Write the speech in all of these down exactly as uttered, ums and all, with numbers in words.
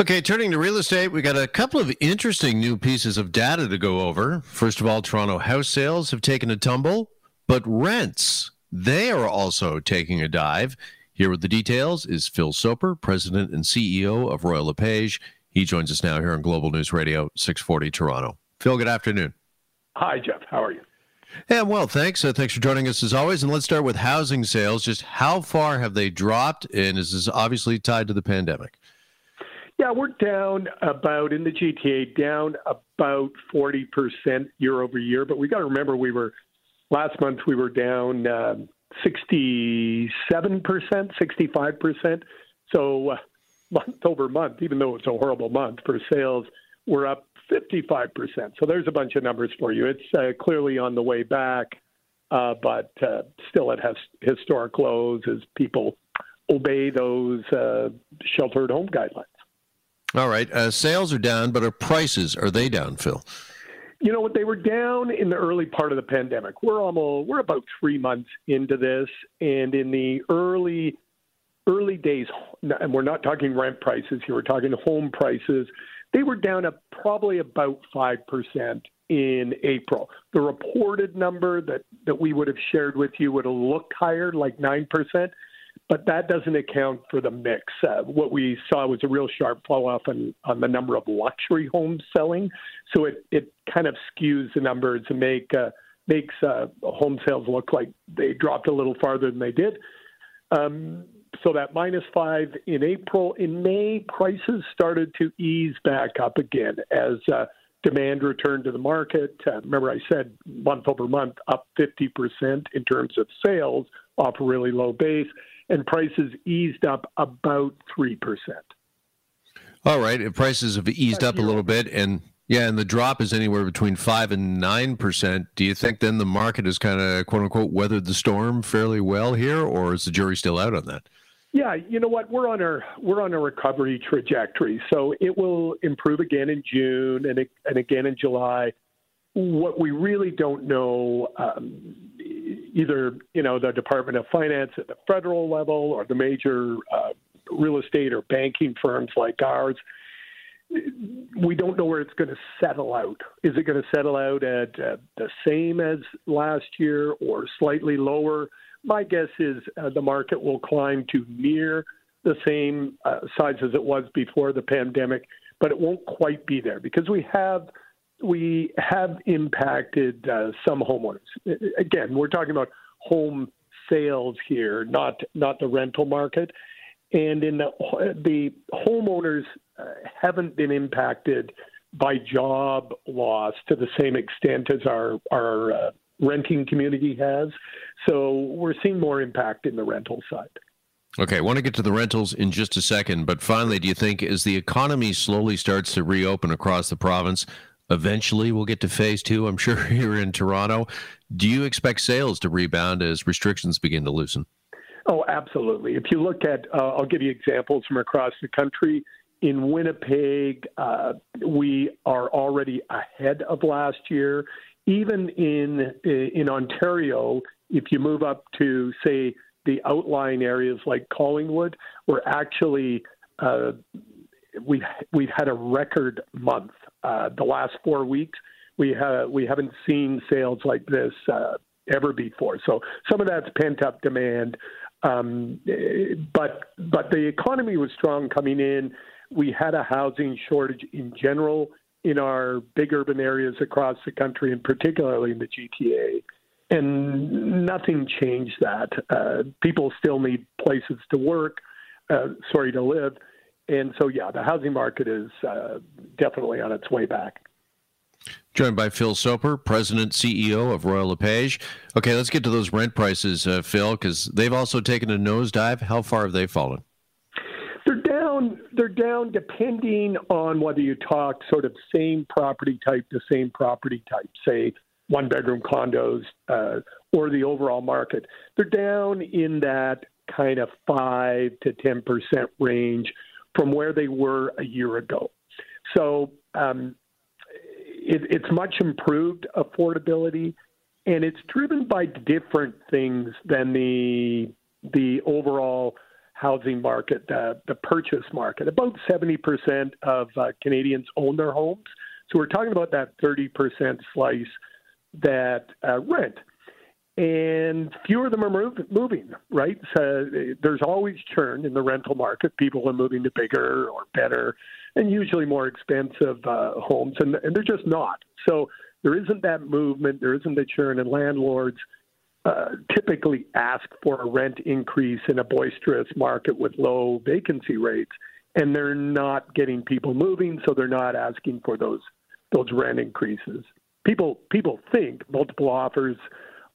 Okay, turning to real estate, we got a couple of interesting new pieces of data to go over. First of all, Toronto house sales have taken a tumble, but rents, they are also taking a dive. Here with the details is Phil Soper, president and C E O of Royal LePage. He joins us now here on Global News Radio six forty Toronto. Phil, good afternoon. Hi, Jeff. How are you? Yeah, well, thanks. Uh, thanks for joining us as always. And let's start with housing sales. Just how far have they dropped? And is this obviously tied to the pandemic? Yeah, we're down about, in the G T A, down about forty percent year over year. But we got to remember, we were, last month we were down um, sixty-seven percent, sixty-five percent. So uh, month over month, even though it's a horrible month for sales, we're up fifty-five percent. So there's a bunch of numbers for you. It's uh, clearly on the way back, uh, but uh, still it has historic lows as people obey those uh, sheltered home guidelines. All right. Uh, sales are down, but are prices, are they down, Phil? You know what? They were down in the early part of the pandemic. We're almost, we're about three months into this. And in the early, early days, and we're not talking rent prices here, we're talking home prices, they were down at probably about five percent in April. The reported number that, that we would have shared with you would have looked higher, like nine percent. But that doesn't account for the mix. Uh, what we saw was a real sharp fall off on, on the number of luxury homes selling. So it, it kind of skews the numbers and make, uh, makes uh, home sales look like they dropped a little farther than they did. Um, so that minus five in April. In May, prices started to ease back up again as uh, demand returned to the market. Uh, remember I said month over month, up fifty percent in terms of sales off a really low base. And prices eased up about three percent. All right. If prices have eased up a little bit and, yeah, and the drop is anywhere between five and nine percent. Do you think then the market has kind of, quote unquote, weathered the storm fairly well here, or is the jury still out on that? Yeah, you know what? We're on our we're on a recovery trajectory. So it will improve again in June and, and again in July. What we really don't know, um, either, you know, the Department of Finance at the federal level or the major uh, real estate or banking firms like ours, we don't know where it's going to settle out. Is it going to settle out at uh, the same as last year or slightly lower? My guess is uh, the market will climb to near the same uh, size as it was before the pandemic, but it won't quite be there because we have – We have impacted uh, some homeowners. Again, we're talking about home sales here, not not the rental market. And in the the homeowners uh, haven't been impacted by job loss to the same extent as our our uh, renting community has. So we're seeing more impact in the rental side. Okay, I want to get to the rentals in just a second, but finally, do you think as the economy slowly starts to reopen across the province, eventually, we'll get to phase two, I'm sure, here in Toronto. Do you expect sales to rebound as restrictions begin to loosen? Oh, absolutely. If you look at, uh, I'll give you examples from across the country. In Winnipeg, uh, we are already ahead of last year. Even in in Ontario, if you move up to, say, the outlying areas like Collingwood, we're actually uh, we've we've had a record month. Uh, the last four weeks, we have we haven't seen sales like this uh, ever before. So some of that's pent up demand, um, but but the economy was strong coming in. We had a housing shortage in general in our big urban areas across the country, and particularly in the G T A. And nothing changed that. Uh, people still need places to work, uh, sorry, to live. And so, yeah, the housing market is uh, definitely on its way back. Joined by Phil Soper, President, C E O of Royal LePage. Okay, let's get to those rent prices, uh, Phil, because they've also taken a nosedive. How far have they fallen? They're down. They're down depending on whether you talk sort of same property type to same property type, say one-bedroom condos uh, or the overall market. They're down in that kind of five to ten percent range from where they were a year ago. So um, it, it's much improved affordability, and it's driven by different things than the the overall housing market, uh, the purchase market. About seventy percent of uh, Canadians own their homes. So we're talking about that thirty percent slice that uh, rent. And fewer of them are move, moving, right? So there's always churn in the rental market. People are moving to bigger or better and usually more expensive uh, homes, and, and they're just not. So there isn't that movement. There isn't the churn, and landlords uh, typically ask for a rent increase in a boisterous market with low vacancy rates, and they're not getting people moving, so they're not asking for those those rent increases. People people think multiple offers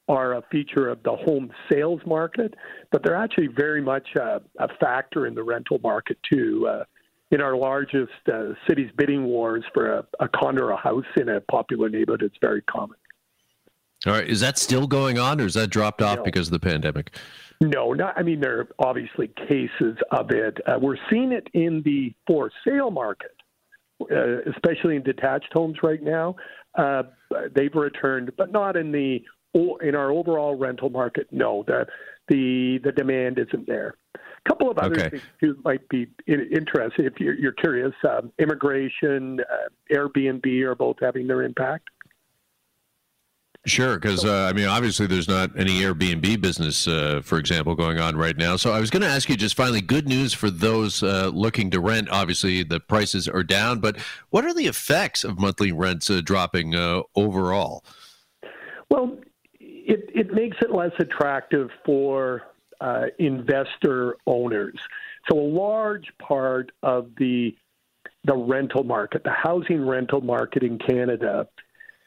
are a feature of the home sales market, but they're actually very much a, a factor in the rental market too. Uh, in our largest uh, cities, bidding wars for a, a condo or a house in a popular neighborhood is very common. All right, is that still going on, or is that dropped off no. because of the pandemic? No, not. I mean, there are obviously cases of it. Uh, we're seeing it in the for sale market, uh, especially in detached homes right now. Uh, they've returned, but not in the in our overall rental market. No, the the, the demand isn't there. A couple of other okay. things too might be interesting if you're, you're curious. Um, immigration, uh, Airbnb are both having their impact. Sure, because, uh, I mean, obviously there's not any Airbnb business, uh, for example, going on right now. So I was going to ask you just finally, good news for those uh, looking to rent. Obviously, the prices are down, but what are the effects of monthly rents uh, dropping uh, overall? Well, it, it makes it less attractive for uh, investor owners. So a large part of the the rental market, the housing rental market in Canada,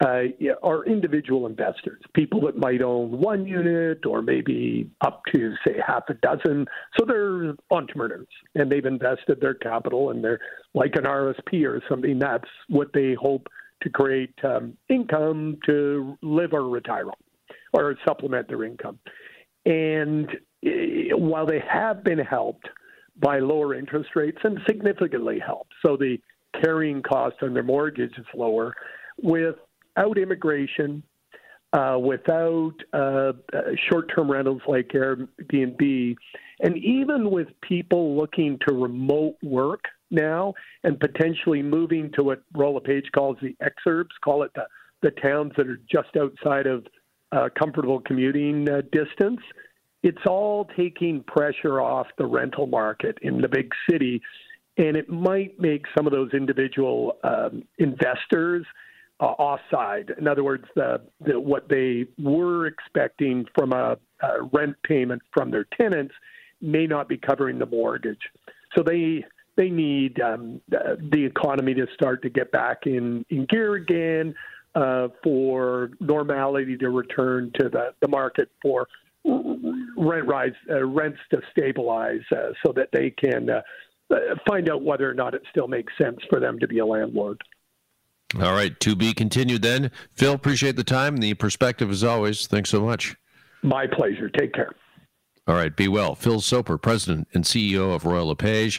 Uh, are individual investors, people that might own one unit or maybe up to, say, half a dozen. So they're entrepreneurs, and they've invested their capital, and they're like an R S P or something. That's what they hope to create um, income to live or retire on or supplement their income. And while they have been helped by lower interest rates, and significantly helped, so the carrying cost on their mortgage is lower, with Without immigration, uh, without uh, short-term rentals like Airbnb, and even with people looking to remote work now and potentially moving to what Royal LePage calls the exurbs, call it the, the towns that are just outside of uh, comfortable commuting uh, distance, it's all taking pressure off the rental market in the big city, and it might make some of those individual um, investors Uh, offside. In other words, the, the, what they were expecting from a, a rent payment from their tenants may not be covering the mortgage. So they they need um, the economy to start to get back in, in gear again uh, for normality to return to the, the market, for rent rise uh, rents to stabilize uh, so that they can uh, find out whether or not it still makes sense for them to be a landlord. All right, to be continued then. Phil, appreciate the time and the perspective as always. Thanks so much. My pleasure. Take care. All right, be well. Phil Soper, President and C E O of Royal LePage.